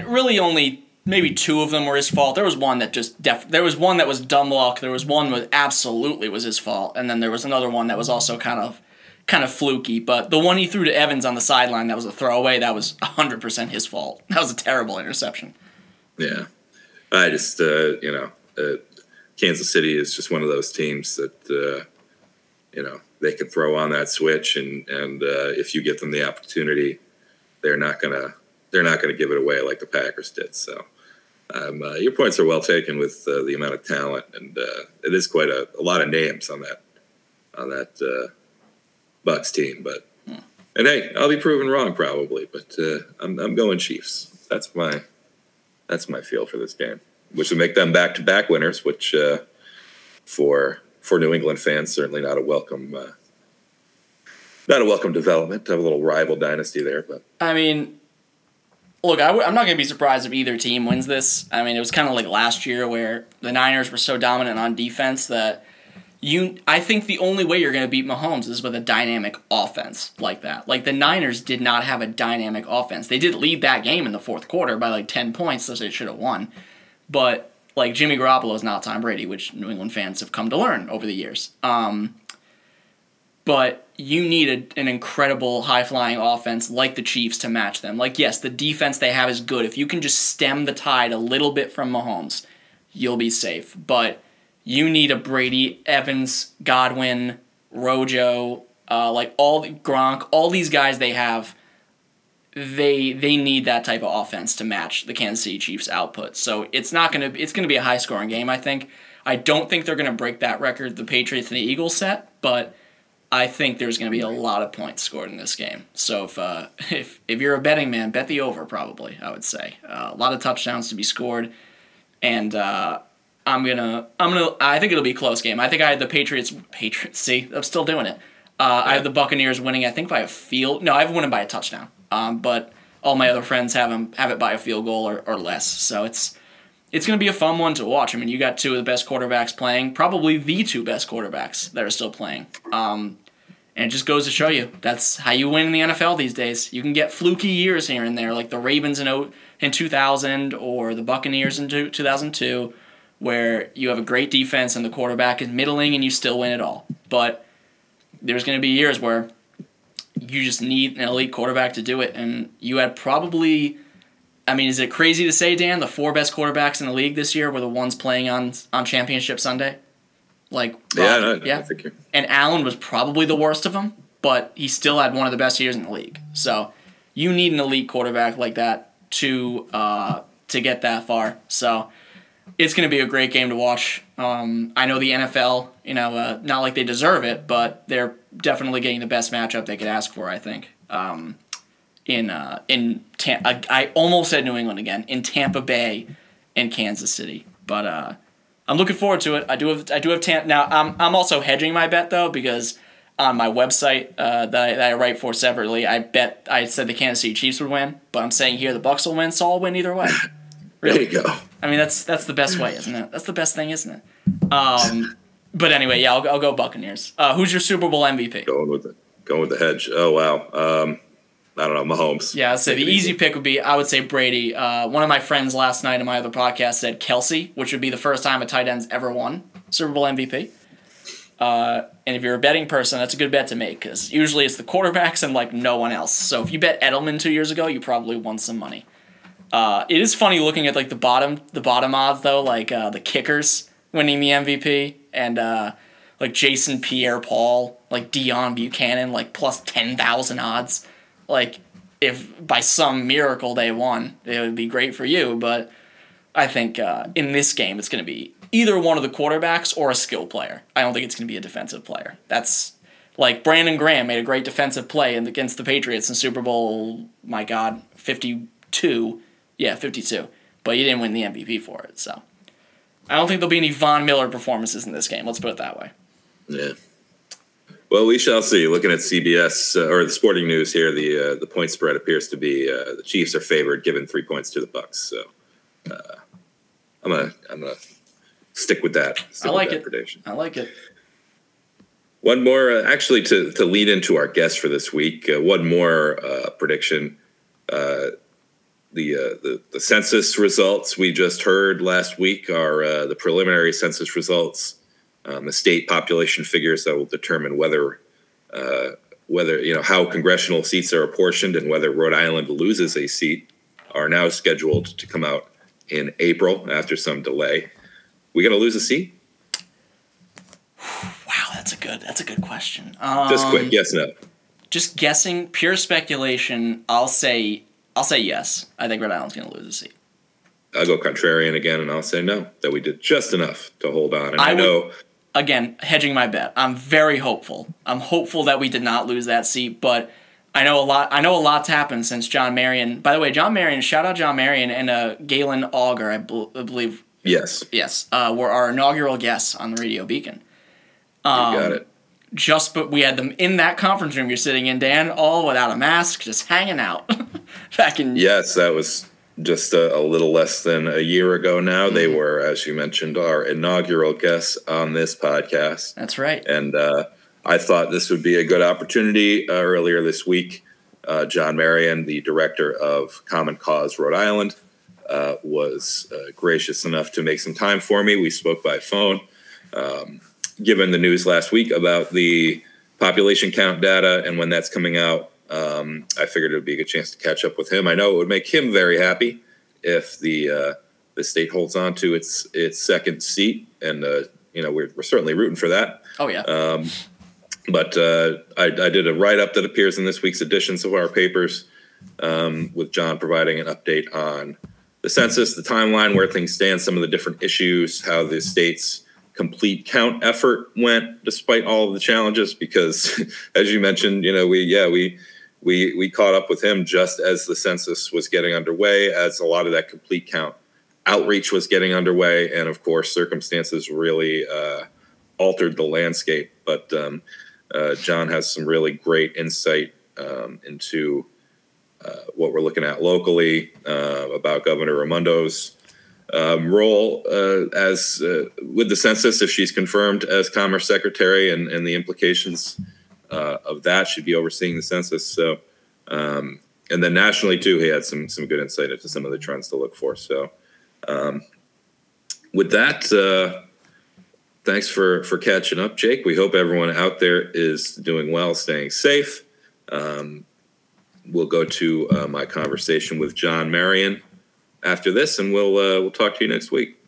really only maybe 2 of them were his fault. There was one that there was one that was dumb luck. There was one that absolutely was his fault, and then there was another one that was also kind of fluky, but the one he threw to Evans on the sideline, that was a throwaway. That was 100% his fault. That was a terrible interception. Yeah. I just, Kansas City is just one of those teams that, they can throw on that switch, and if you give them the opportunity, they're not going to give it away like the Packers did. So your points are well taken with the amount of talent, and it is quite a lot of names on that Bucks team, but and hey, I'll be proven wrong probably, but I'm going Chiefs. That's my feel for this game, which would make them back-to-back winners, which for New England fans certainly not a welcome development. Have a little rival dynasty there, but I mean, look, I'm not going to be surprised if either team wins this. I mean, it was kind of like last year where the Niners were so dominant on defense that I think the only way you're going to beat Mahomes is with a dynamic offense like that. Like, the Niners did not have a dynamic offense. They did lead that game in the 4th quarter by, like, 10 points, so they should have won. But, like, Jimmy Garoppolo is not Tom Brady, which New England fans have come to learn over the years. But you need an incredible high-flying offense like the Chiefs to match them. Like, yes, the defense they have is good. If you can just stem the tide a little bit from Mahomes, you'll be safe. But you need a Brady, Evans, Godwin, Rojo, Gronk, all these guys they have. They need that type of offense to match the Kansas City Chiefs' output. So it's gonna be a high scoring game. I don't think they're gonna break that record the Patriots and the Eagles set, but I think there's going to be a lot of points scored in this game. So if you're a betting man, bet the over probably, I would say. A lot of touchdowns to be scored, and I think it'll be a close game. I think I had the Patriots. See, I'm still doing it. Yeah. I have the Buccaneers winning. I think by a field. No, I've won it by a touchdown. But all my other friends have it by a field goal or less. So it's going to be a fun one to watch. I mean, you got two of the best quarterbacks playing, probably the two best quarterbacks that are still playing. And it just goes to show you that's how you win in the NFL these days. You can get fluky years here and there, like the Ravens in 2000 or the Buccaneers in 2002, where you have a great defense and the quarterback is middling and you still win it all. But there's going to be years where you just need an elite quarterback to do it. And you had probably, I mean, is it crazy to say, Dan, the four best quarterbacks in the league this year were the ones playing on Championship Sunday? Like, yeah. I think and Allen was probably the worst of them, but he still had one of the best years in the league. So you need an elite quarterback like that to get that far. So it's going to be a great game to watch. I know the NFL, not like they deserve it, but they're definitely getting the best matchup they could ask for, I think. I almost said New England again, in Tampa Bay and Kansas City, but I'm looking forward to it. I do have Tampa now. I'm also hedging my bet though, because on my website that I write for separately, I said the Kansas City Chiefs would win, but I'm saying here the Bucs will win, so I'll win either way. Really. There you go. I mean that's the best way, isn't it? That's the best thing, isn't it? But anyway, yeah, I'll go Buccaneers. Who's your Super Bowl MVP? Going with the hedge. Oh wow. I don't know, Mahomes. Yeah, so the easy pick would be, I would say, Brady. One of my friends last night in my other podcast said Kelsey, which would be the first time a tight end's ever won Super Bowl MVP. And if you're a betting person, that's a good bet to make because usually it's the quarterbacks and, like, no one else. So if you bet Edelman 2 years ago, you probably won some money. It is funny looking at, like, the bottom odds, though, like the kickers winning the MVP and, like, Jason Pierre-Paul, like, Deion Buchanan, like, plus 10,000 odds. Like, if by some miracle they won, it would be great for you. But I think in this game, it's going to be either one of the quarterbacks or a skill player. I don't think it's going to be a defensive player. That's like Brandon Graham made a great defensive play against the Patriots in Super Bowl, 52. Yeah, 52. But he didn't win the MVP for it. So I don't think there'll be any Von Miller performances in this game. Let's put it that way. Yeah. Well, we shall see. Looking at CBS or the Sporting News here, the point spread appears to be the Chiefs are favored, given 3 points to the Bucs. So I'm gonna stick with that. Prediction. I like it. One more, actually, to lead into our guest for this week. One more prediction. The census results we just heard last week are the preliminary census results. The state population figures that will determine whether how congressional seats are apportioned and whether Rhode Island loses a seat are now scheduled to come out in April after some delay. We gonna lose a seat? Wow, that's a good question. Just quick, yes, no. Just guessing, pure speculation. I'll say yes. I think Rhode Island's gonna lose a seat. I'll go contrarian again, and I'll say no. That we did just enough to hold on, and I know. Again, hedging my bet. I'm very hopeful. I'm hopeful that we did not lose that seat, but I know a lot's happened since John Marion. By the way, John Marion, shout out John Marion and Galen Auger, I believe. Yes. Were our inaugural guests on the Radio Beacon. You got it. But we had them in that conference room you're sitting in, Dan, all without a mask, just hanging out. Yes, that was just a little less than a year ago now. They were, as you mentioned, our inaugural guests on this podcast. That's right. And I thought this would be a good opportunity. Earlier this week, John Marion, the director of Common Cause Rhode Island, was gracious enough to make some time for me. We spoke by phone. Given the news last week about the population count data and when that's coming out, I figured it would be a good chance to catch up with him. I know it would make him very happy if the state holds on to its second seat, and we're certainly rooting for that. Oh yeah. But I did a write-up that appears in this week's editions of our papers, with John providing an update on the census, the timeline, where things stand, some of the different issues, how the state's complete count effort went, despite all of the challenges, because as you mentioned, we caught up with him just as the census was getting underway, as a lot of that complete count outreach was getting underway. And of course, circumstances really altered the landscape. But John has some really great insight into what we're looking at locally, about Governor Raimondo's role as with the census, if she's confirmed as Commerce Secretary, and the implications of that. She'd be overseeing the census. So, and then nationally too, he had some good insight into some of the trends to look for. So with that, thanks for catching up, Jake. We hope everyone out there is doing well, staying safe. We'll go to my conversation with John Marion after this, and we'll talk to you next week.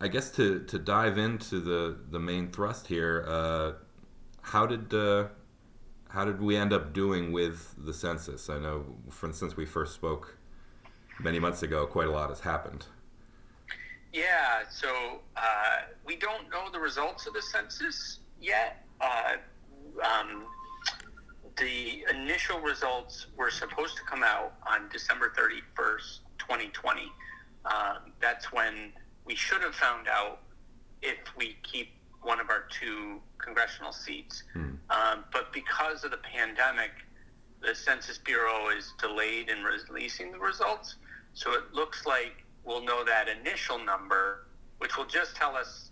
I guess to dive into the main thrust here, how did we end up doing with the census? I know, for instance, we first spoke many months ago, quite a lot has happened. Yeah, so we don't know the results of the census yet. The initial results were supposed to come out on December 31st, 2020. That's when we should have found out if we keep one of our two congressional seats. But because of the pandemic, the Census Bureau is delayed in releasing the results. So it looks like we'll know that initial number, which will just tell us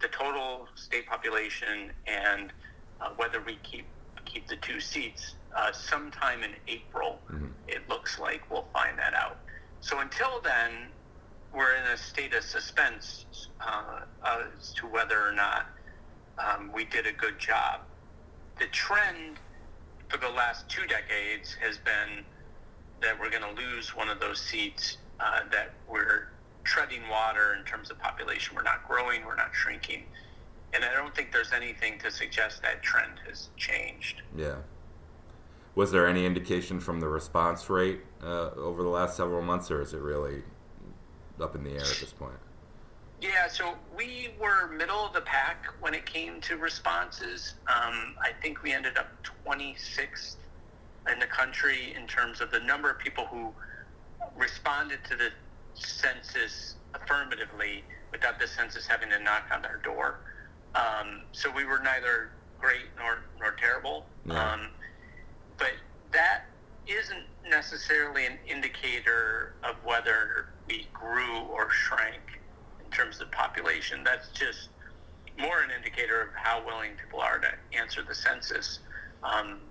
the total state population and whether we keep the two seats. Sometime in April, it looks like we'll find that out. So until then, we're in a state of suspense as to whether or not we did a good job. The trend for the last 2 decades has been that we're going to lose one of those seats, that we're treading water in terms of population. We're not growing, we're not shrinking. And I don't think there's anything to suggest that trend has changed. Yeah. Was there any indication from the response rate over the last several months, or is it really up in the air at this point? Yeah, so we were middle of the pack when it came to responses. I think we ended up 26th in the country in terms of the number of people who responded to the census affirmatively without the census having to knock on their door. So we were neither great nor terrible. Yeah. But that isn't necessarily an indicator of whether we grew or shrank in terms of population. That's just more an indicator of how willing people are to answer the census.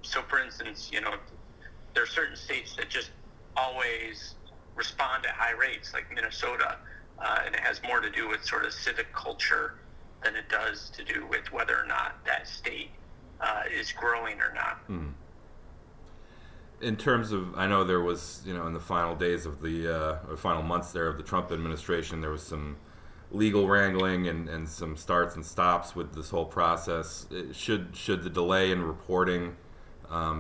So for instance, there are certain states that just always respond at high rates, like Minnesota, and it has more to do with sort of civic culture than it does to do with whether or not that state is growing or not. In terms of, I know there was, in the final days of the, or final months there of the Trump administration, there was some legal wrangling and some starts and stops with this whole process. Should the delay in reporting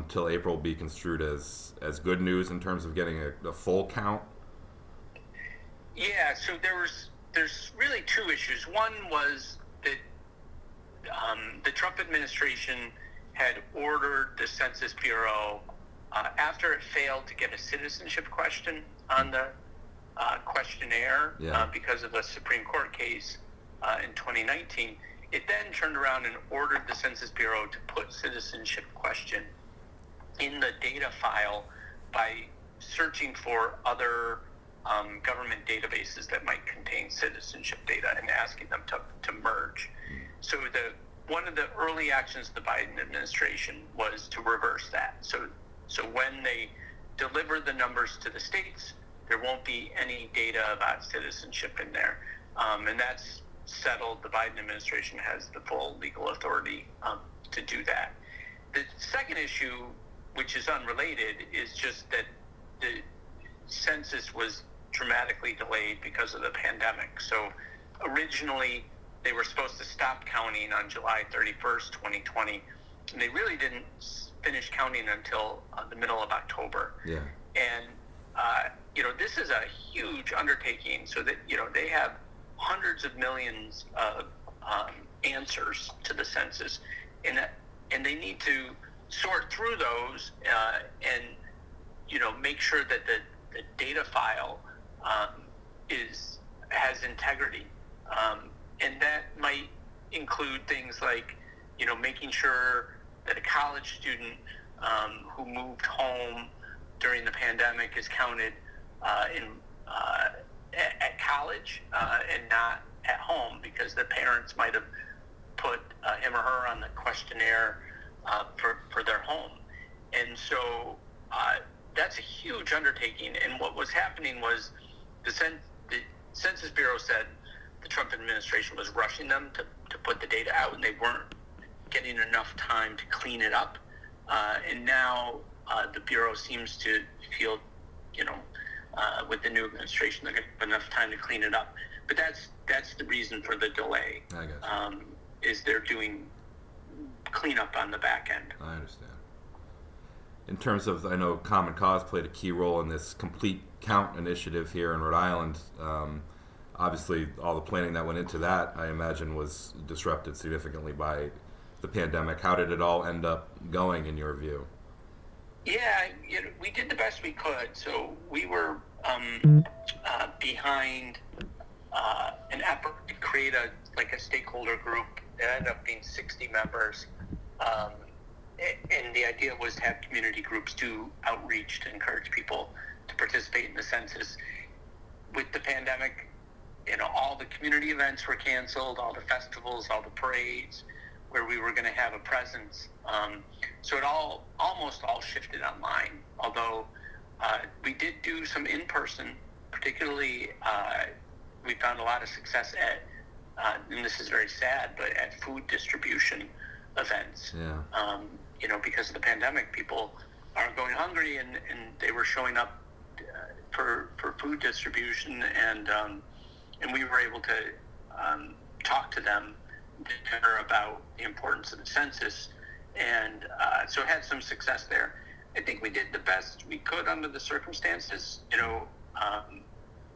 till April be construed as good news in terms of getting a full count? Yeah, so there's really 2 issues. One was that the Trump administration had ordered the Census Bureau, after it failed to get a citizenship question on the questionnaire, because of a Supreme Court case in 2019, it then turned around and ordered the Census Bureau to put citizenship question in the data file by searching for other government databases that might contain citizenship data and asking them to merge. So one of the early actions of the Biden administration was to reverse that. So when they deliver the numbers to the states, there won't be any data about citizenship in there. And that's settled. The Biden administration has the full legal authority to do that. The second issue, which is unrelated, is just that the census was dramatically delayed because of the pandemic. So originally, they were supposed to stop counting on July 31st, 2020, and they really didn't finish counting until the middle of October. Yeah. And, you know, this is a huge undertaking, so that, you know, they have hundreds of millions of answers to the census, and they need to sort through those and, you know, make sure that the data file has integrity. And that might include things like, you know, making sure that a college student who moved home during the pandemic is counted at college and not at home, because the parents might have put him or her on the questionnaire for their home. And so that's a huge undertaking. And what was happening was the Census Bureau said the Trump administration was rushing them to put the data out, and they weren't getting enough time to clean it up. And now the Bureau seems to feel, you know, with the new administration, they're going to have enough time to clean it up. But that's the reason for the delay, I guess. Is they're doing cleanup on the back end. I understand. In terms of, I know Common Cause played a key role in this complete count initiative here in Rhode Island. Obviously, all the planning that went into that, I imagine, was disrupted significantly by the pandemic. How did it all end up going, in your view? Yeah, you know, we did the best we could. So we were behind an effort to create a stakeholder group that ended up being 60 members. And the idea was to have community groups do outreach to encourage people to participate in the census. With the pandemic, you know, all the community events were canceled, all the festivals, all the parades where we were going to have a presence. So it almost all shifted online, although we did do some in-person, particularly we found a lot of success at, and this is very sad, but at food distribution events. Yeah. You know, because of the pandemic, people aren't going hungry, and they were showing up for food distribution, and we were able to talk to them about the importance of the census, and so had some success there. I think we did the best we could under the circumstances. You know,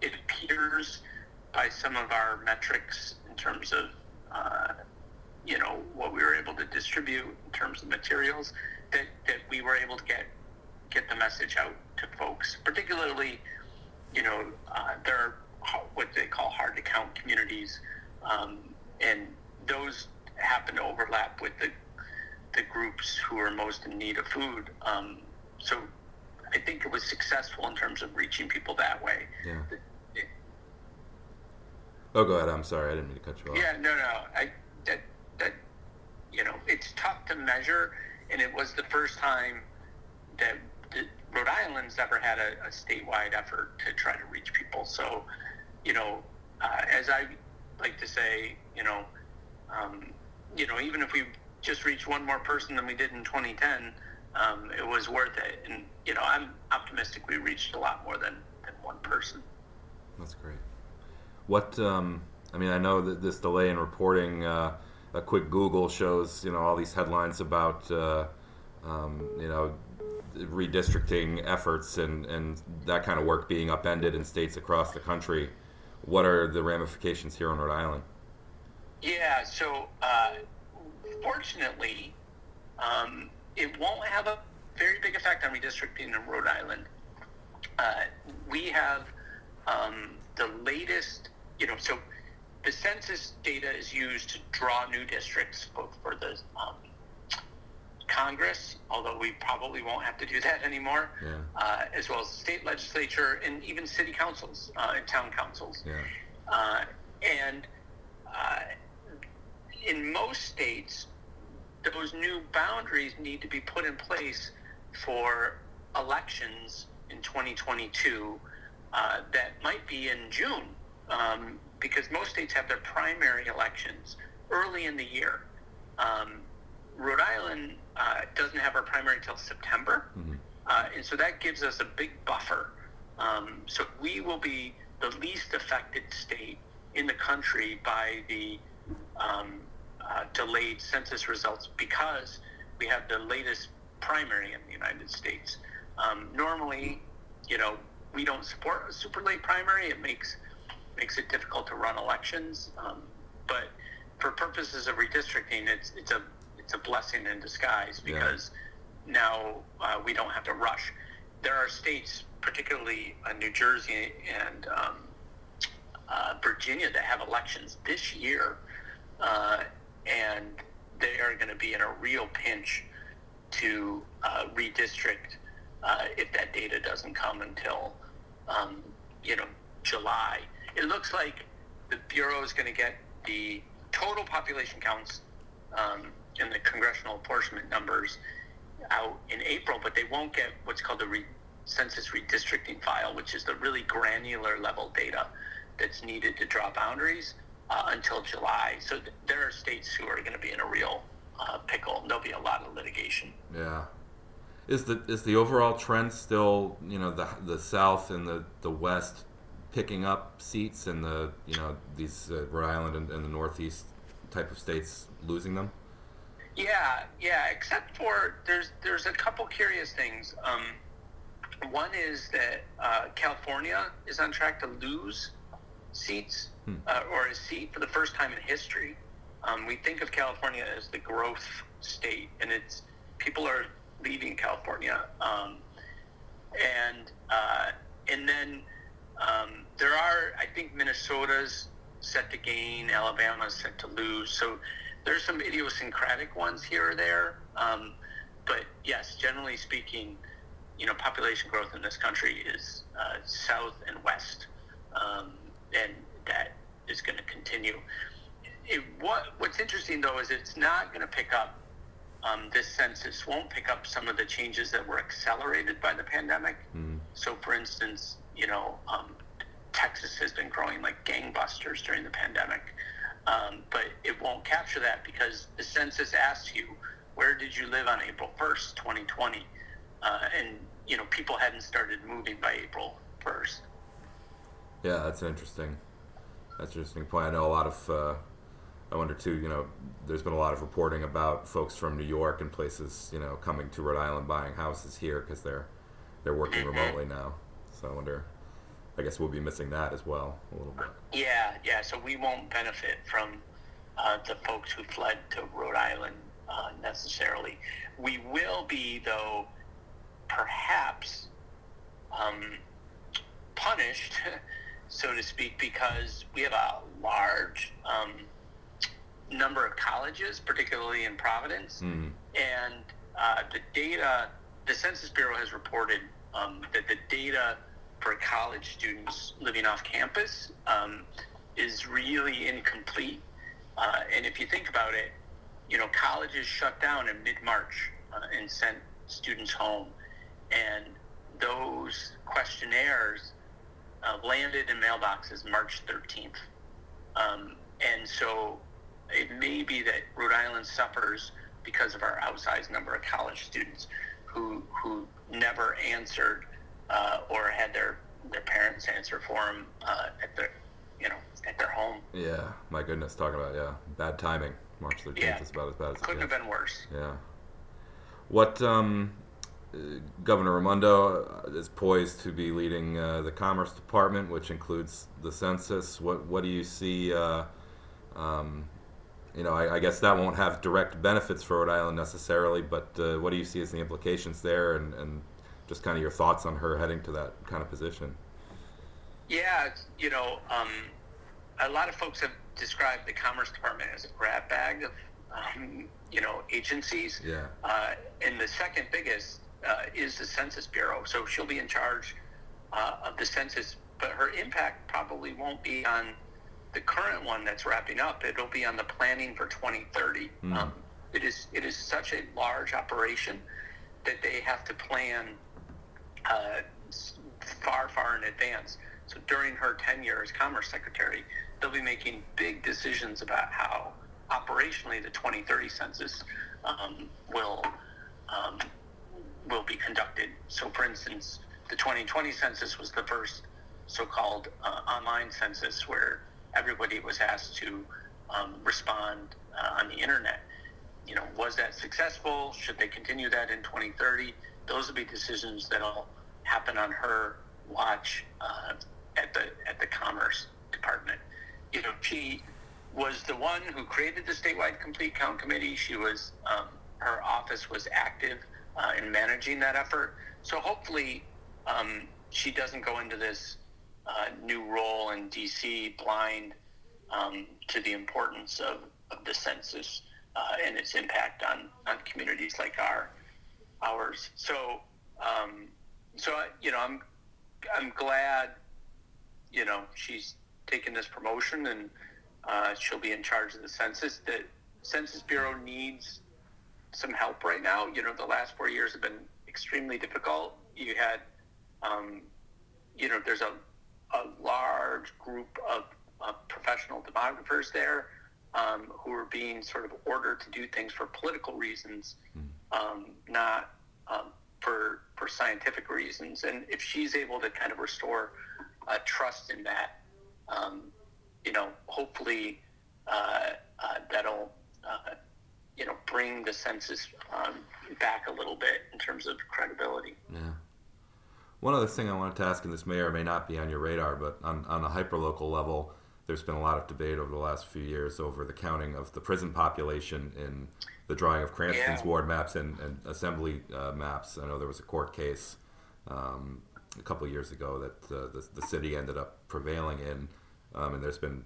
it appears by some of our metrics in terms of, you know, what we were able to distribute in terms of materials, that we were able to get the message out to folks, particularly, you know, there are what they call hard to count communities, and those happen to overlap with the groups who are most in need of food. So I think it was successful in terms of reaching people that way. Yeah. Oh, go ahead. I'm sorry. I didn't mean to cut you off. Yeah, no. That you know, it's tough to measure, and it was the first time that Rhode Island's ever had a statewide effort to try to reach people. So, you know, as I like to say, you know, even if we just reach one more person than we did in 2010, it was worth it. And, you know, I'm optimistic we reached a lot more than one person. That's great. What, I mean, I know that this delay in reporting, a quick Google shows, you know, all these headlines about, you know, redistricting efforts and that kind of work being upended in states across the country. What are the ramifications here on Rhode Island? Yeah, so fortunately, it won't have a very big effect on redistricting in Rhode Island. We have the latest, you know, so the census data is used to draw new districts for the Congress, although we probably won't have to do that anymore. Yeah. As well as state legislature and even city councils and town councils. Yeah. In most states, those new boundaries need to be put in place for elections in 2022 that might be in June, because most states have their primary elections early in the year. Rhode Island doesn't have our primary till September. Mm-hmm. And so that gives us a big buffer. So we will be the least affected state in the country by the delayed census results because we have the latest primary in the United States. Normally, you know, we don't support a super late primary. It makes it difficult to run elections. But for purposes of redistricting, it's a blessing in disguise because now we don't have to rush. There are states, particularly New Jersey and Virginia, that have elections this year, and they are going to be in a real pinch to redistrict if that data doesn't come until July. It looks like the Bureau is going to get the total population counts and the congressional apportionment numbers out in April, but they won't get what's called the census redistricting file, which is the really granular level data that's needed to draw boundaries until July. So there are states who are going to be in a real pickle, and there'll be a lot of litigation. Yeah. Is the overall trend still, you know, the South and the West picking up seats and the, you know, these Rhode Island and the Northeast type of states losing them? Yeah, except for there's a couple curious things. One is that California is on track to lose seats or a seat for the first time in history. We think of California as the growth state, and it's people are leaving California. And then there are, I think Minnesota's set to gain, Alabama's set to lose. So there's some idiosyncratic ones here or there. But yes, generally speaking, you know, population growth in this country is South and West. And that is going to continue. What's interesting, though, is it's not going to pick up, this census won't pick up some of the changes that were accelerated by the pandemic. Mm. So, for instance, you know, Texas has been growing like gangbusters during the pandemic. But it won't capture that because the census asks you, where did you live on April 1st, 2020? And, you know, people hadn't started moving by April 1st. Yeah, that's an interesting point. I know a lot of, I wonder too, you know, there's been a lot of reporting about folks from New York and places, you know, coming to Rhode Island buying houses here because they're working remotely now. So I wonder, I guess we'll be missing that as well a little bit. Yeah. So we won't benefit from the folks who fled to Rhode Island necessarily. We will be, though, perhaps punished, so to speak, because we have a large number of colleges, particularly in Providence, and the data, the Census Bureau has reported that the data for college students living off campus is really incomplete. And if you think about it, you know, colleges shut down in mid-March and sent students home. And those questionnaires landed in mailboxes March 13th. And so it may be that Rhode Island suffers because of our outsized number of college students who never answered or had their parents answer for them at their home. Yeah, my goodness, talking about bad timing. March 13th is about as bad as it couldn't have been worse. Yeah. What Governor Raimondo is poised to be leading the Commerce Department, which includes the census. What do you see? You know, I guess that won't have direct benefits for Rhode Island necessarily, but what do you see as the implications there, and just kind of your thoughts on her heading to that kind of position? Yeah, you know, a lot of folks have described the Commerce Department as a grab bag of, agencies. Yeah. And the second biggest is the Census Bureau. So she'll be in charge of the census, but her impact probably won't be on the current one that's wrapping up. It'll be on the planning for 2030. Mm. It is such a large operation that they have to plan far in advance. So during her tenure as Commerce Secretary, they'll be making big decisions about how operationally the 2030 census will will be conducted. So for instance, the 2020 census was the first so-called online census where everybody was asked to respond on the internet. You know, was that successful? Should they continue that in 2030? Those will be decisions that'll happen on her watch at the Commerce Department. You know, she was the one who created the statewide complete count committee. She was her office was active in managing that effort. So hopefully she doesn't go into this new role in DC blind to the importance of the census and its impact on communities like ours. So I'm glad, you know, she's taken this promotion and she'll be in charge of the census. The Census Bureau needs some help right now. You know, the last 4 years have been extremely difficult. You had, there's a large group of professional demographers there who are being sort of ordered to do things for political reasons, not for scientific reasons. And if she's able to kind of restore trust in that, hopefully that'll, bring the census back a little bit in terms of credibility. Yeah. One other thing I wanted to ask, and this may or may not be on your radar, but on a hyperlocal level, there's been a lot of debate over the last few years over the counting of the prison population in the drawing of Cranston's ward maps and assembly maps. I know there was a court case a couple of years ago that the city ended up prevailing in, and there's been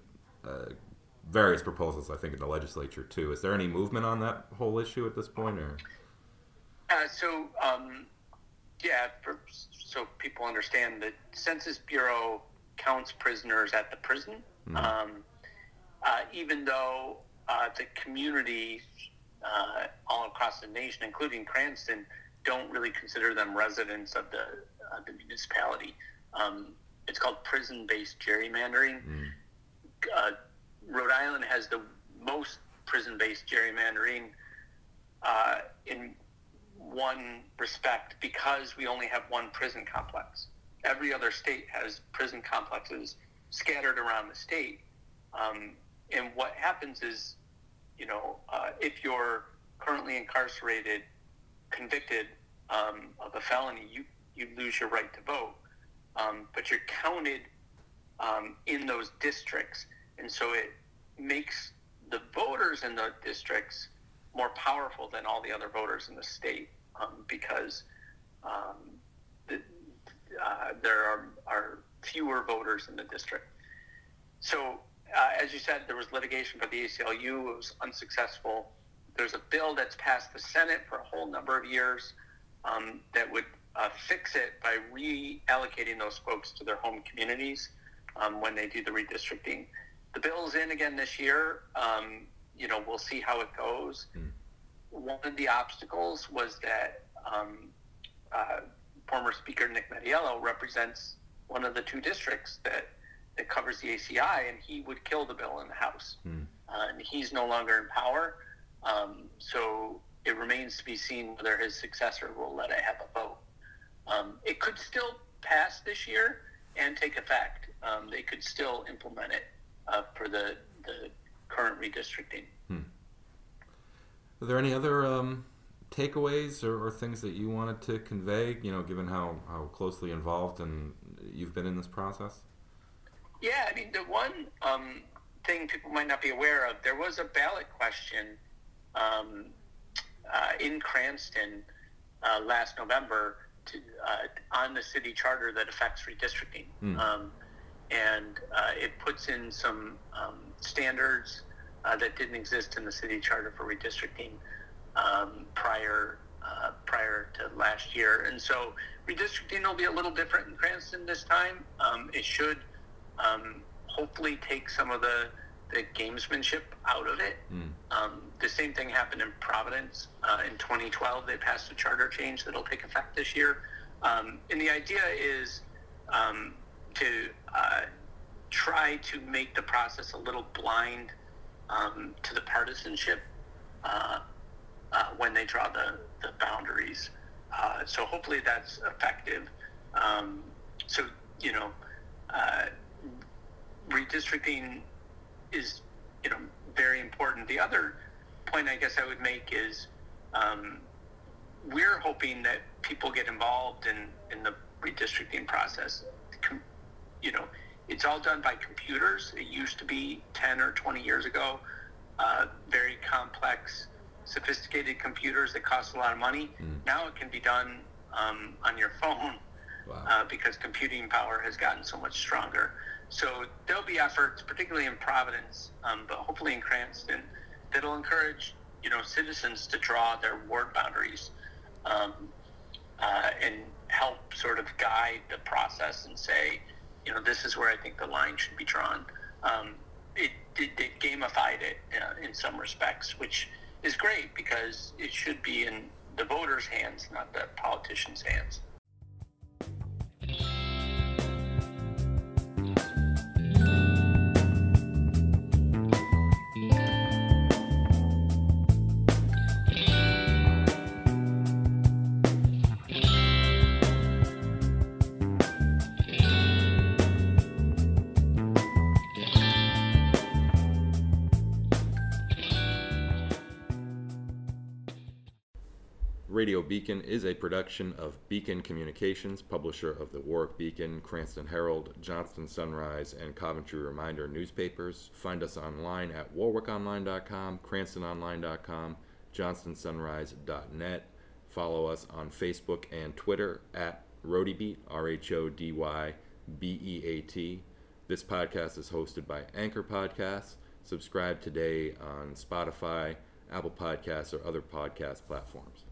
various proposals, I think, in the legislature too. Is there any movement on that whole issue at this point? Or? So people understand, the Census Bureau counts prisoners at the prison, even though the community all across the nation, including Cranston, don't really consider them residents of the municipality. It's called prison-based gerrymandering. Rhode Island has the most prison-based gerrymandering in one respect, because we only have one prison complex. Every other state has prison complexes scattered around the state. And what happens is, if you're currently incarcerated, convicted of a felony, you lose your right to vote. But you're counted in those districts. And so it makes the voters in those districts more powerful than all the other voters in the state, because there are fewer voters in the district. So, as you said, there was litigation for the ACLU. It was unsuccessful. There's a bill that's passed the Senate for a whole number of years that would fix it by reallocating those folks to their home communities when they do the redistricting. The bill's in again this year. We'll see how it goes. One of the obstacles was that former Speaker Nick Mattiello represents one of the two districts that covers the ACI, and he would kill the bill in the House. And he's no longer in power. So it remains to be seen whether his successor will let it have a vote. It could still pass this year and take effect. They could still implement it for the current redistricting. Are there any other takeaways or things that you wanted to convey, given how closely involved and you've been in this process? Yeah, I mean, the one thing people might not be aware of, there was a ballot question in Cranston last November on the city charter that affects redistricting. And it puts in some standards that didn't exist in the city charter for redistricting prior to last year. And so redistricting will be a little different in Cranston this time. It should hopefully take some of the gamesmanship out of it. The same thing happened in Providence in 2012. They passed a charter change that'll take effect this year. And the idea is to try to make the process a little blind to the partisanship when they draw the the boundaries. So hopefully that's effective. Redistricting is, very important. The other point I guess I would make is we're hoping that people get involved in the redistricting process. It's all done by computers. It used to be 10 or 20 years ago, very complex, sophisticated computers that cost a lot of money. Now it can be done on your phone. Wow. Because computing power has gotten so much stronger. So there'll be efforts, particularly in Providence, but hopefully in Cranston, that'll encourage citizens to draw their ward boundaries and help sort of guide the process and say, this is where I think the line should be drawn. It gamified it in some respects, which is great because it should be in the voters' hands, not the politicians' hands. Radio Beacon is a production of Beacon Communications, publisher of the Warwick Beacon, Cranston Herald, Johnston Sunrise, and Coventry Reminder newspapers. Find us online at warwickonline.com, cranstononline.com, johnstonsunrise.net. Follow us on Facebook and Twitter at RhodeyBeat, RhodeyBeat. This podcast is hosted by Anchor Podcasts. Subscribe today on Spotify, Apple Podcasts, or other podcast platforms.